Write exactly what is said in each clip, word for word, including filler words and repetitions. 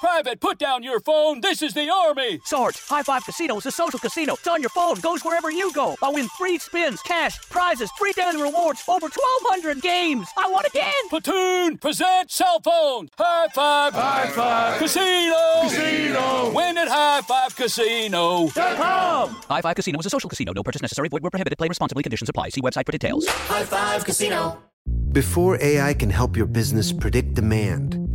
Private, put down your phone. This is the Army. Sarge, High Five Casino is a social casino. It's on your phone. Goes wherever you go. I win free spins, cash, prizes, free daily rewards, over twelve hundred games. I won again. Platoon, present cell phone. High Five. High Five. Casino. Casino. Win at High Five Casino. .com. High Five Casino is a social casino. No purchase necessary. Void where prohibited. Play responsibly. Conditions apply. See website for details. High Five Casino. Before A I can help your business predict demand,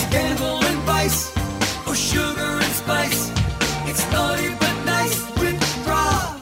Scandal and vice, or sugar and spice. It's naughty but nice with Rob.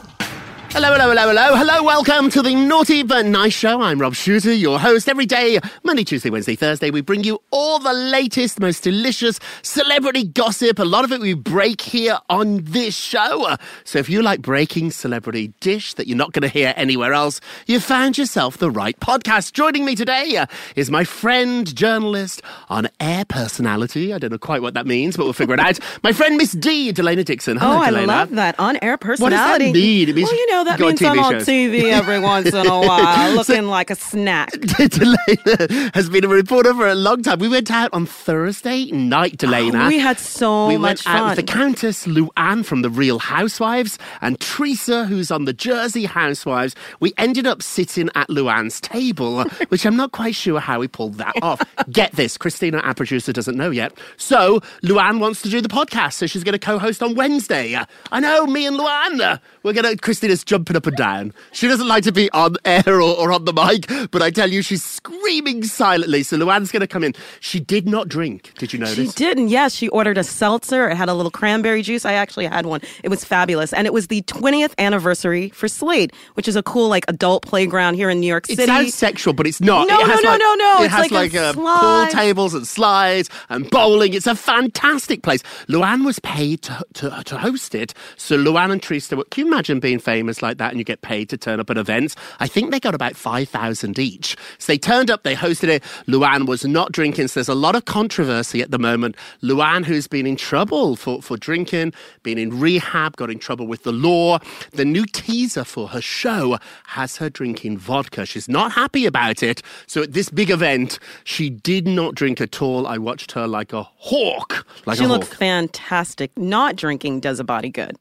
Hello, hello, hello, hello, hello. Welcome to the Naughty But Nice Show. I'm Rob Shooter, your host. Every day, Monday, Tuesday, Wednesday, Thursday, we bring you all the latest, most delicious celebrity gossip. A lot of it we break here on this show. So if you like breaking celebrity dish that you're not going to hear anywhere else, you found yourself the right podcast. Joining me today is my friend, journalist, on-air personality. I don't know quite what that means, but we'll figure it out. My friend, Miss D, Delaina Dixon. Hello, oh, I Delaina. Love that. On-air personality. What does that mean? It means well, you know, that means I'm on T V every once in a while, looking so, like a snack. Delaina has been a reporter for a long time. We went out on Thursday night, Delaina. Oh, we had so we much fun. We went out with the Countess Luanne from The Real Housewives and Teresa, who's on the Jersey Housewives. We ended up sitting at Luanne's table, which I'm not quite sure how we pulled that off. Get this, Christina, our producer, doesn't know yet. So Luanne wants to do the podcast, so she's going to co-host on Wednesday. I know, me and Luanne. We're going to, Christina's jumping up and down. She doesn't like to be on air or, or on the mic, but I tell you, she's screaming silently. So Luanne's going to come in. She did not drink. Did you notice? She didn't, yes. She ordered a seltzer. It had a little cranberry juice. I actually had one. It was fabulous. And it was the twentieth anniversary for Slate, which is a cool, like, adult playground here in New York City. It sounds sexual, but it's not. No, it has no, no, like, no, no, no. It it's has, like, like a pool tables and slides and bowling. It's a fantastic place. Luanne was paid to, to, to host it. So Luanne and Teresa, can you imagine being famous like that and you get paid to turn up at events? I think they got about five thousand each. So they turned up, they hosted it. Luanne was not drinking, so there's a lot of controversy at the moment. Luanne, who's been in trouble for, for drinking, been in rehab, got in trouble with the law. The new teaser for her show has her drinking vodka. She's not happy about it. So at this big event, she did not drink at all. I watched her like a hawk. Like she a looks hawk. Fantastic. Not drinking does a body good.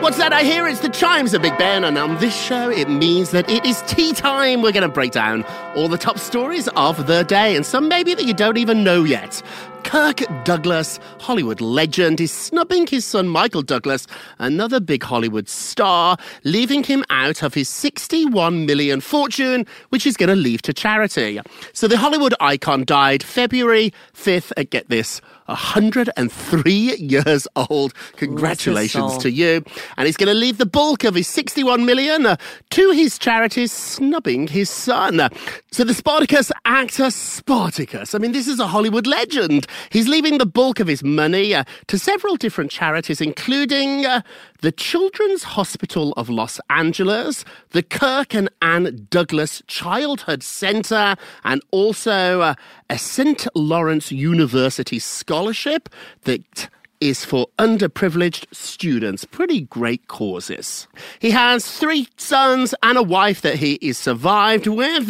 What's that I hear? It's the chimes of Big Ben, and on this show, it means that it is tea time. We're going to break down all the top stories of the day, and some maybe that you don't even know yet. Kirk Douglas, Hollywood legend, is snubbing his son Michael Douglas, another big Hollywood star, leaving him out of his sixty-one million dollars fortune, which he's going to leave to charity. So the Hollywood icon died February fifth at, get this, one hundred three years old. Congratulations to you. And he's going to leave the bulk of his sixty-one million dollars to his charities, snubbing his son. So the Spartacus actor Spartacus, I mean, this is a Hollywood legend. He's leaving the bulk of his money uh, to several different charities, including uh, the Children's Hospital of Los Angeles, the Kirk and Ann Douglas Childhood Center, and also uh, a Saint Lawrence University scholarship that is for underprivileged students. Pretty great causes. He has three sons and a wife that he is survived with.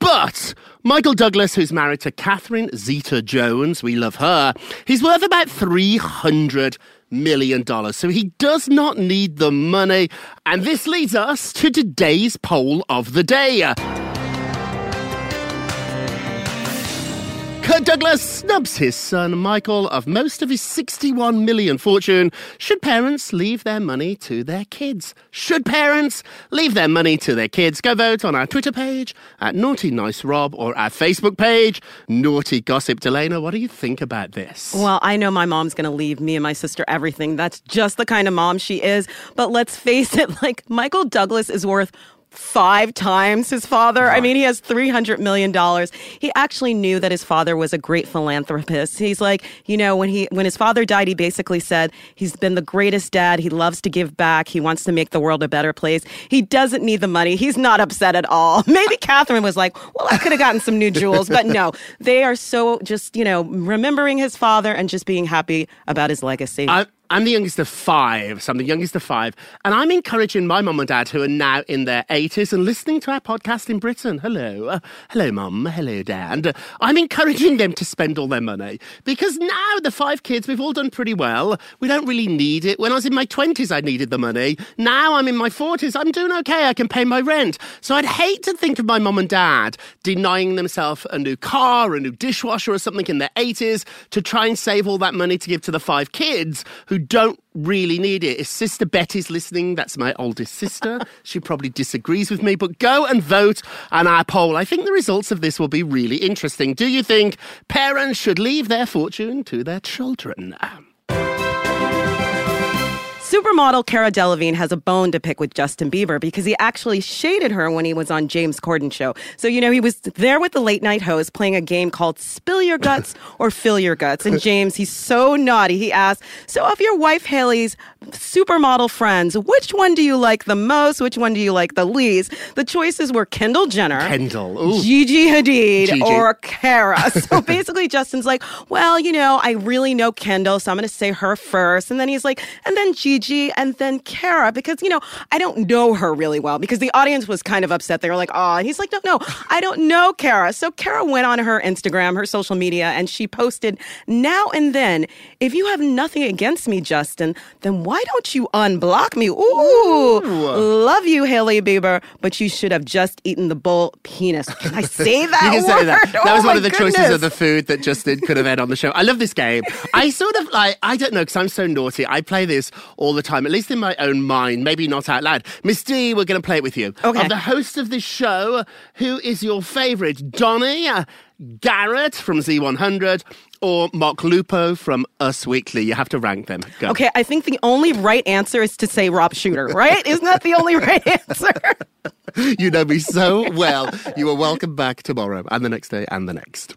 But Michael Douglas, who's married to Catherine Zeta-Jones, we love her, he's worth about three hundred million dollars. So he does not need the money. And this leads us to today's poll of the day. Kirk Douglas snubs his son Michael of most of his sixty-one million dollars fortune. Should parents leave their money to their kids? Should parents leave their money to their kids? Go vote on our Twitter page at Naughty Nice Rob or our Facebook page, Naughty Gossip. Delaina, what do you think about this? Well, I know my mom's going to leave me and my sister everything. That's just the kind of mom she is. But let's face it, like, Michael Douglas is worth five times his father. Right. I mean, he has three hundred million dollars. He actually knew that his father was a great philanthropist. He's like, you know, when he when his father died, he basically said he's been the greatest dad. He loves to give back. He wants to make the world a better place. He doesn't need the money. He's not upset at all. Maybe Catherine was like, well, I could have gotten some new jewels. But no, they are so just, you know, remembering his father and just being happy about his legacy. I- I'm the youngest of five, so I'm the youngest of five. And I'm encouraging my mum and dad, who are now in their eighties and listening to our podcast in Britain. Hello. Uh, hello, mum. Hello, dad. I'm encouraging them to spend all their money because now the five kids, we've all done pretty well. We don't really need it. When I was in my twenties, I needed the money. Now I'm in my forties. I'm doing okay. I can pay my rent. So I'd hate to think of my mum and dad denying themselves a new car, a new dishwasher or something in their eighties to try and save all that money to give to the five kids who don't really need it. If Sister Betty's listening, that's my oldest sister. She probably disagrees with me, but go and vote on our poll. I think the results of this will be really interesting. Do you think parents should leave their fortune to their children? Supermodel Cara Delevingne has a bone to pick with Justin Bieber because he actually shaded her when he was on James Corden's show. So, you know, he was there with the late night host playing a game called Spill Your Guts or Fill Your Guts. And James, he's so naughty. He asked, so of your wife Haley's supermodel friends, which one do you like the most? Which one do you like the least? The choices were Kendall Jenner, Kendall, ooh, Gigi Hadid, Gigi, or Cara. So basically Justin's like, well, you know, I really know Kendall, so I'm going to say her first. And then he's like, and then Gigi. And then Cara, because, you know, I don't know her really well, because the audience was kind of upset. They were like, oh, and he's like, no, no, I don't know Cara. So Cara went on her Instagram, her social media, and she posted, now and then, if you have nothing against me, Justin, then why don't you unblock me? Ooh, Ooh. Love you, Hailey Bieber, but you should have just eaten the bowl penis. Can I say that? You can word? Say that. That oh was one of the goodness. Choices of the food that Justin could have had on the show. I love this game. I sort of like, I don't know, because I'm so naughty. I play this all the time, at least in my own mind, maybe not out loud. Miss D, we're going to play it with you. Okay. Of the host of this show, who is your favourite? Donnie, uh, Garrett from Z one hundred, or Mark Lupo from Us Weekly? You have to rank them. Go. Okay, I think the only right answer is to say Rob Shooter, right? Isn't that the only right answer? You know me so well. You are welcome back tomorrow and the next day and the next.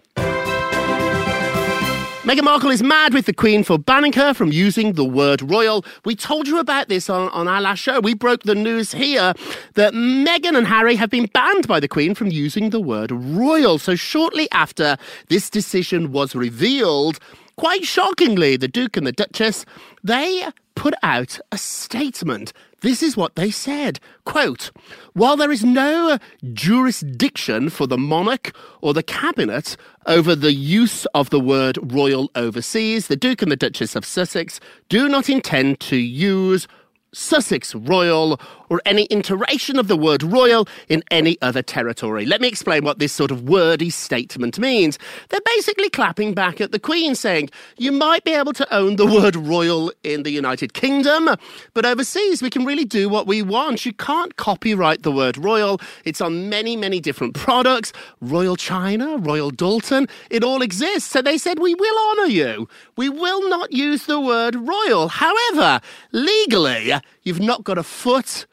Meghan Markle is mad with the Queen for banning her from using the word royal. We told you about this on, on our last show. We broke the news here that Meghan and Harry have been banned by the Queen from using the word royal. So shortly after this decision was revealed, quite shockingly, the Duke and the Duchess, they put out a statement. This is what they said, quote, while there is no jurisdiction for the monarch or the cabinet over the use of the word royal overseas, the Duke and the Duchess of Sussex do not intend to use Sussex Royal or any iteration of the word royal in any other territory. Let me explain what this sort of wordy statement means. They're basically clapping back at the Queen, saying, you might be able to own the word royal in the United Kingdom, but overseas we can really do what we want. You can't copyright the word royal. It's on many, many different products. Royal China, Royal Dalton, it all exists. So they said, we will honour you. We will not use the word royal. However, legally, you've not got a foot,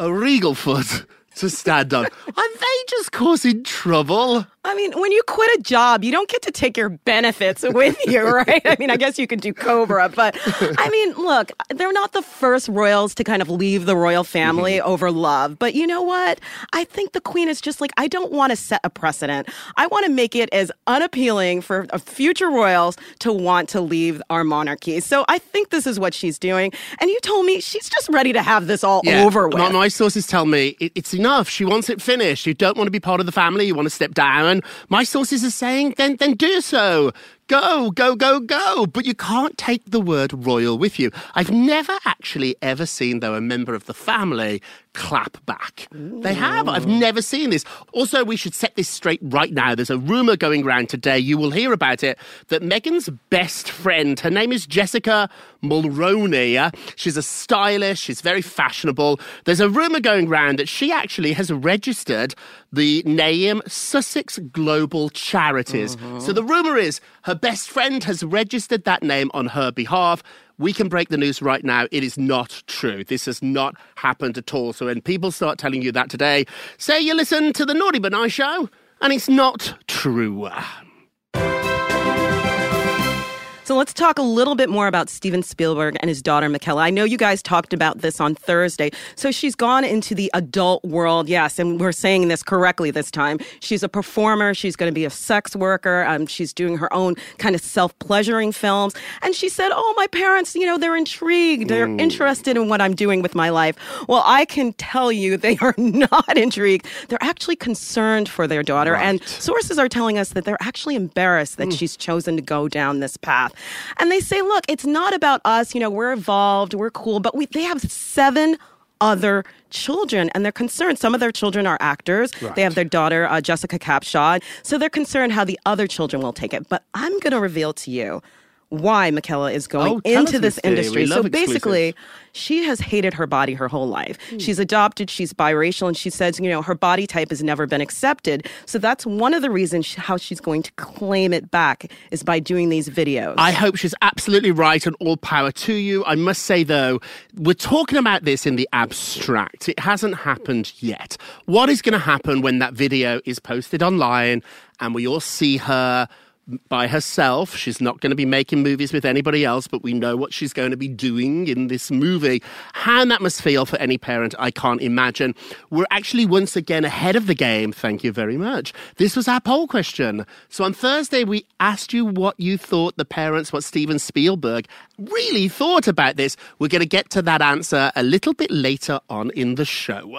a regal foot, to stand on. Are they just causing trouble? I mean, when you quit a job, you don't get to take your benefits with you, right? I mean, I guess you could do Cobra, but I mean, look, they're not the first royals to kind of leave the royal family mm-hmm. over love. But you know what? I think the Queen is just like, I don't want to set a precedent. I want to make it as unappealing for future royals to want to leave our monarchy. So I think this is what she's doing. And you told me she's just ready to have this all yeah. over with. My, my sources tell me it, it's enough. She wants it finished. You don't want to be part of the family. You want to step down. And my sources are saying, then then do so. Go, go, go, go. But you can't take the word royal with you. I've never actually ever seen, though, a member of the family clap back. Ooh. They have. I've never seen this. Also, we should set this straight right now. There's a rumour going round today, you will hear about it, that Meghan's best friend, her name is Jessica Mulroney. She's a stylist. She's very fashionable. There's a rumour going round that she actually has registered the name Sussex Global Charities. Uh-huh. So the rumour is her best friend has registered that name on her behalf. We can break the news right now. It is not true. This has not happened at all. So when people start telling you that today, say you listen to the Naughty But Nice show, and it's not true. So let's talk a little bit more about Steven Spielberg and his daughter, Mikaela. I know you guys talked about this on Thursday. So she's gone into the adult world, yes, and we're saying this correctly this time. She's a performer. She's going to be a sex worker. Um, she's doing her own kind of self-pleasuring films. And she said, oh, my parents, you know, they're intrigued. They're mm. interested in what I'm doing with my life. Well, I can tell you they are not intrigued. They're actually concerned for their daughter. Right. And sources are telling us that they're actually embarrassed that mm. she's chosen to go down this path. And they say, look, it's not about us. You know, we're evolved. We're cool. But we they have seven other children, and they're concerned. Some of their children are actors. Right. They have their daughter, uh, Jessica Capshaw. So they're concerned how the other children will take it. But I'm going to reveal to you why Mikaela is going oh, into this theory. Industry. So basically, exclusives. She has hated her body her whole life. Mm. She's adopted, she's biracial, and she says, you know, her body type has never been accepted. So that's one of the reasons she, how she's going to claim it back is by doing these videos. I hope she's absolutely right, and all power to you. I must say, though, we're talking about this in the abstract. It hasn't happened yet. What is going to happen when that video is posted online and we all see her by herself? She's not going to be making movies with anybody else, but we know what she's going to be doing in this movie. How that must feel for any parent, I can't imagine. We're actually once again ahead of the game. Thank you very much. This was our poll question. So on Thursday, we asked you what you thought the parents, what Steven Spielberg really thought about this. We're going to get to that answer a little bit later on in the show.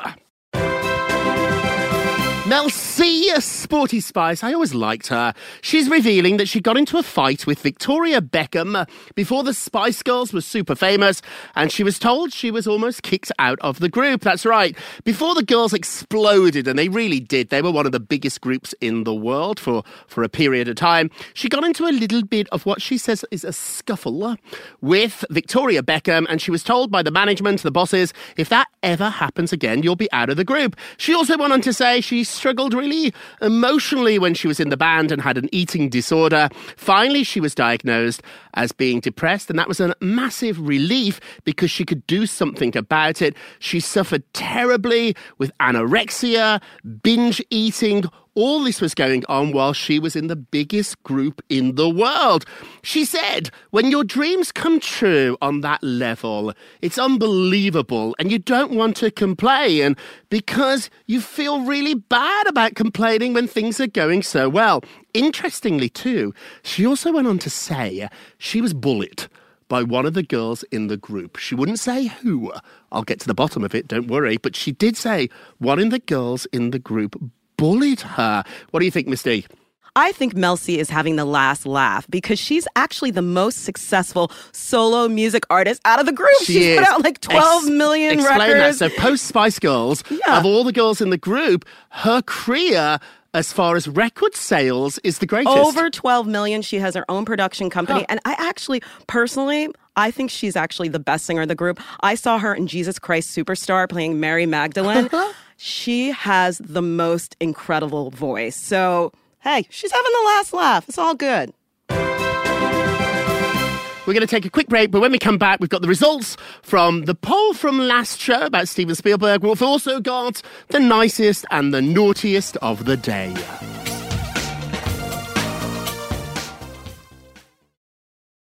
Mel C, a sporty spice. I always liked her. She's revealing that she got into a fight with Victoria Beckham before the Spice Girls were super famous, and she was told she was almost kicked out of the group. That's right. Before the girls exploded, and they really did. They were one of the biggest groups in the world for, for a period of time. She got into a little bit of what she says is a scuffle with Victoria Beckham, and she was told by the management, the bosses, if that ever happens again, you'll be out of the group. She also went on to say she's struggled really emotionally when she was in the band and had an eating disorder. Finally, she was diagnosed as being depressed, and that was a massive relief because she could do something about it. She suffered terribly with anorexia, binge eating. All this was going on while she was in the biggest group in the world. She said, when your dreams come true on that level, it's unbelievable and you don't want to complain because you feel really bad about complaining when things are going so well. Interestingly, too, she also went on to say she was bullied by one of the girls in the group. She wouldn't say who. I'll get to the bottom of it, don't worry. But she did say one of the girls in the group bullied her. What do you think, Misty? I think Mel C is having the last laugh because she's actually the most successful solo music artist out of the group. She she's is. put out like twelve Ex- million explain records. That. So post Spice Girls, yeah. of all the girls in the group, her career as far as record sales is the greatest. Over twelve million. She has her own production company. Huh. And I actually, personally, I think she's actually the best singer in the group. I saw her in Jesus Christ Superstar playing Mary Magdalene. She has the most incredible voice. So, hey, she's having the last laugh. It's all good. We're going to take a quick break, but when we come back, we've got the results from the poll from last show about Steven Spielberg. We've also got the nicest and the naughtiest of the day.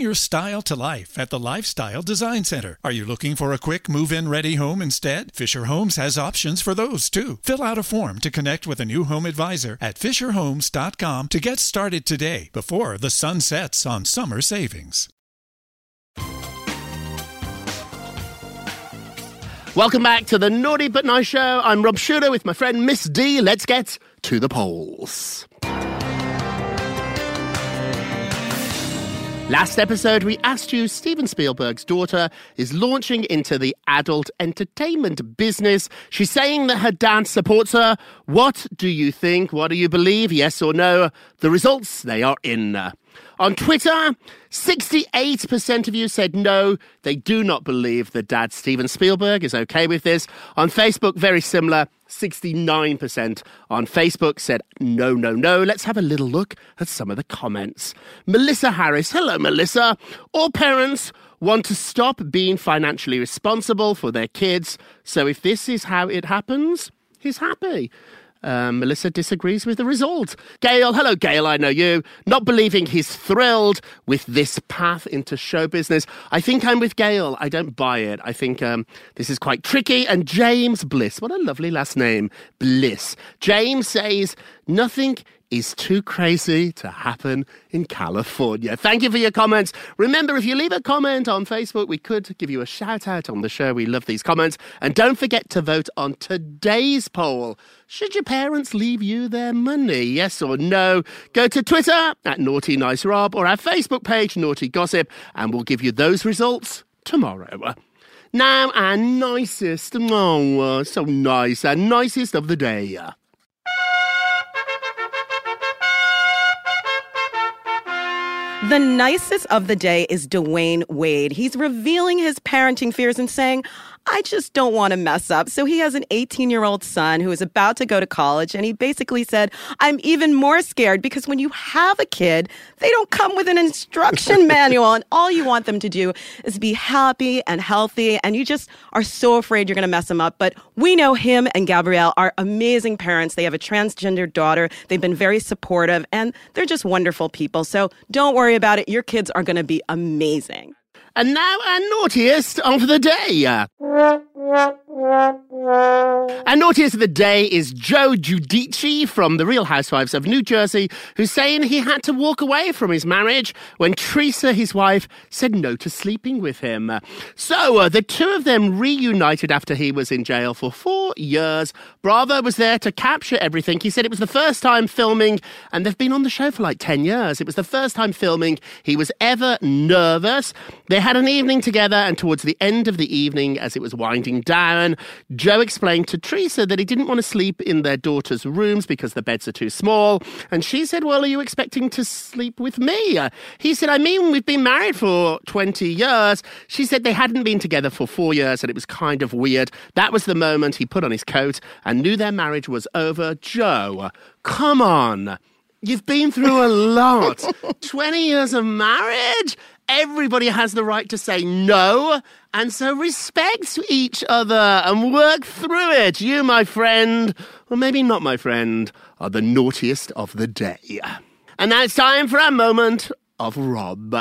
your style to life at the Lifestyle Design Center. Are you looking for a quick move-in ready home instead? Fisher Homes has options for those too. Fill out a form to connect with a new home advisor at fisher homes dot com to get started today before the sun sets on summer savings. Welcome back to the Naughty But Nice Show. I'm Rob Shooter with my friend Miss D. Let's get to the polls. Last episode, we asked you, Steven Spielberg's daughter is launching into the adult entertainment business. She's saying that her dad supports her. What do you think? What do you believe? Yes or no? The results, they are in. On Twitter, sixty-eight percent of you said no, they do not believe that dad Steven Spielberg is okay with this. On Facebook, very similar, sixty-nine percent on Facebook said no, no, no. Let's have a little look at some of the comments. Melissa Harris, hello Melissa. All parents want to stop being financially responsible for their kids, so if this is how it happens, he's happy. Uh, Melissa disagrees with the result. Gail, hello Gail, I know you. Not believing he's thrilled with this path into show business. I think I'm with Gail. I don't buy it. I think um, this is quite tricky. And James Bliss, what a lovely last name, Bliss. James says, nothing is too crazy to happen in California. Thank you for your comments. Remember, if you leave a comment on Facebook, we could give you a shout out on the show. We love these comments. And don't forget to vote on today's poll. Should your parents leave you their money? Yes or no? Go to Twitter at Naughty Nice Rob or our Facebook page, Naughty Gossip, and we'll give you those results tomorrow. Now, our nicest, oh, so nice, our nicest of the day. The nicest of the day is Dwayne Wade. He's revealing his parenting fears and saying, I just don't want to mess up. So he has an eighteen-year-old son who is about to go to college, and he basically said, I'm even more scared because when you have a kid, they don't come with an instruction manual, and all you want them to do is be happy and healthy, and you just are so afraid you're going to mess them up. But we know him and Gabrielle are amazing parents. They have a transgender daughter. They've been very supportive, and they're just wonderful people. So don't worry about it. Your kids are going to be amazing. And now our naughtiest of the day. Our naughtiest of the day is Joe Giudici from The Real Housewives of New Jersey, who's saying he had to walk away from his marriage when Teresa, his wife, said no to sleeping with him. So uh, the two of them reunited after he was in jail for four years. Bravo was there to capture everything. He said it was the first time filming, and they've been on the show for like ten years. It was the first time filming he was ever nervous. They had an evening together, and towards the end of the evening, as it was winding down, Joe explained to Teresa that he didn't want to sleep in their daughter's rooms because the beds are too small. And she said, well, are you expecting to sleep with me? He said, I mean, we've been married for twenty years. She said they hadn't been together for four years, and it was kind of weird. That was the moment he put on his coat and knew their marriage was over. Joe, come on. You've been through a lot. twenty years of marriage? Everybody has the right to say no, and so respect each other and work through it. You, my friend, or maybe not my friend, are the naughtiest of the day. And now it's time for our moment of Rob.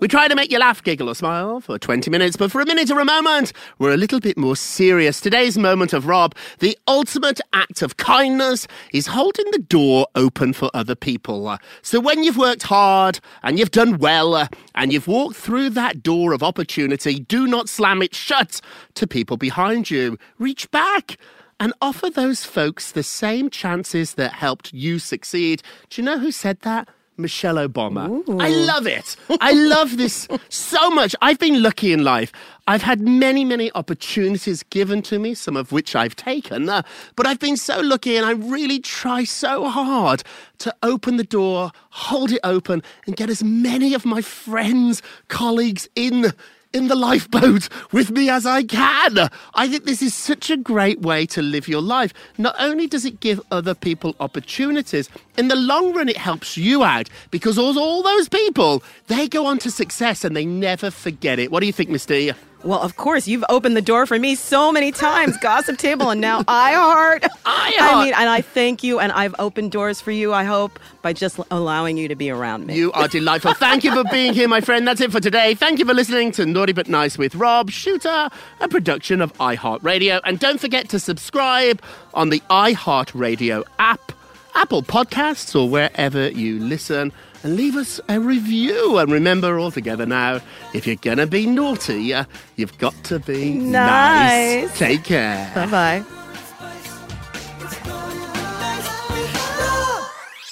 We try to make you laugh, giggle or smile for twenty minutes, but for a minute or a moment, we're a little bit more serious. Today's moment of Rob, the ultimate act of kindness, is holding the door open for other people. So when you've worked hard and you've done well and you've walked through that door of opportunity, do not slam it shut to people behind you. Reach back and offer those folks the same chances that helped you succeed. Do you know who said that? Michelle Obama. Ooh. I love it. I love this so much. I've been lucky in life. I've had many, many opportunities given to me, some of which I've taken. Uh, but I've been so lucky, and I really try so hard to open the door, hold it open, and get as many of my friends, colleagues in in the lifeboat with me as I can. I think this is such a great way to live your life. Not only does it give other people opportunities, in the long run, it helps you out because all, all those people, they go on to success and they never forget it. What do you think, Miss D? Well, of course, you've opened the door for me so many times. Gossip Table and now iHeart. iHeart. I mean, and I thank you, and I've opened doors for you, I hope, by just allowing you to be around me. You are delightful. Thank you for being here, my friend. That's it for today. Thank you for listening to Naughty But Nice with Rob Shooter, a production of iHeartRadio. And don't forget to subscribe on the iHeartRadio app, Apple Podcasts, or wherever you listen. And leave us a review. And remember, all together now, if you're going to be naughty, you've got to be nice. nice. Take care. Bye-bye.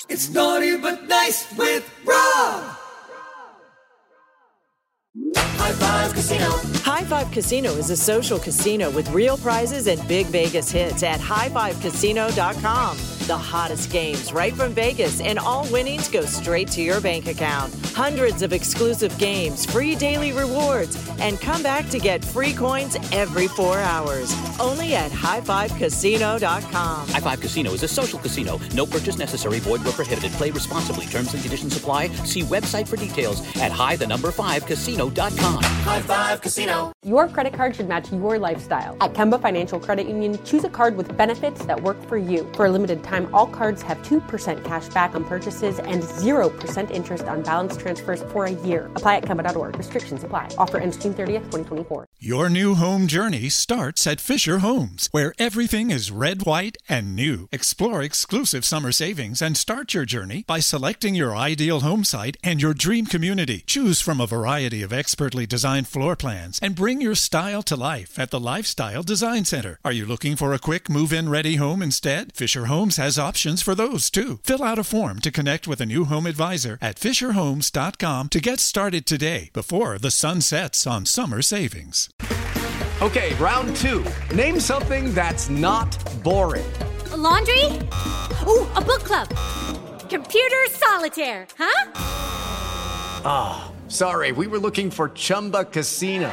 It's Naughty But Nice with Rob. High Five Casino. High Five Casino is a social casino with real prizes and big Vegas hits at high five casino dot com. The hottest games right from Vegas, and all winnings go straight to your bank account. Hundreds of exclusive games, free daily rewards, and come back to get free coins every four hours. Only at high five casino dot com. High Five Casino is a social casino. No purchase necessary. Void where prohibited. Play responsibly. Terms and conditions apply. See website for details at high the number five casino dot com. High Five Casino. Your credit card should match your lifestyle. At Kemba Financial Credit Union, choose a card with benefits that work for you. For a limited time, all cards have two percent cash back on purchases and zero percent interest on balance transfers for a year. Apply at Kemba dot org. Restrictions apply. Offer ends June thirtieth, twenty twenty-four. Your new home journey starts at Fisher Homes, where everything is red, white, and new. Explore exclusive summer savings and start your journey by selecting your ideal home site and your dream community. Choose from a variety of expertly designed floor plans and bring your style to life at the Lifestyle Design Center. Are you looking for a quick move-in ready home instead? Fisher Homes has options for those, too. Fill out a form to connect with a new home advisor at fisher homes dot com to get started today before the sun sets on summer savings. Okay, round two. Name something that's not boring. A laundry? Ooh, a book club. Computer solitaire, huh? Ah. Sorry, we were looking for Chumba Casino.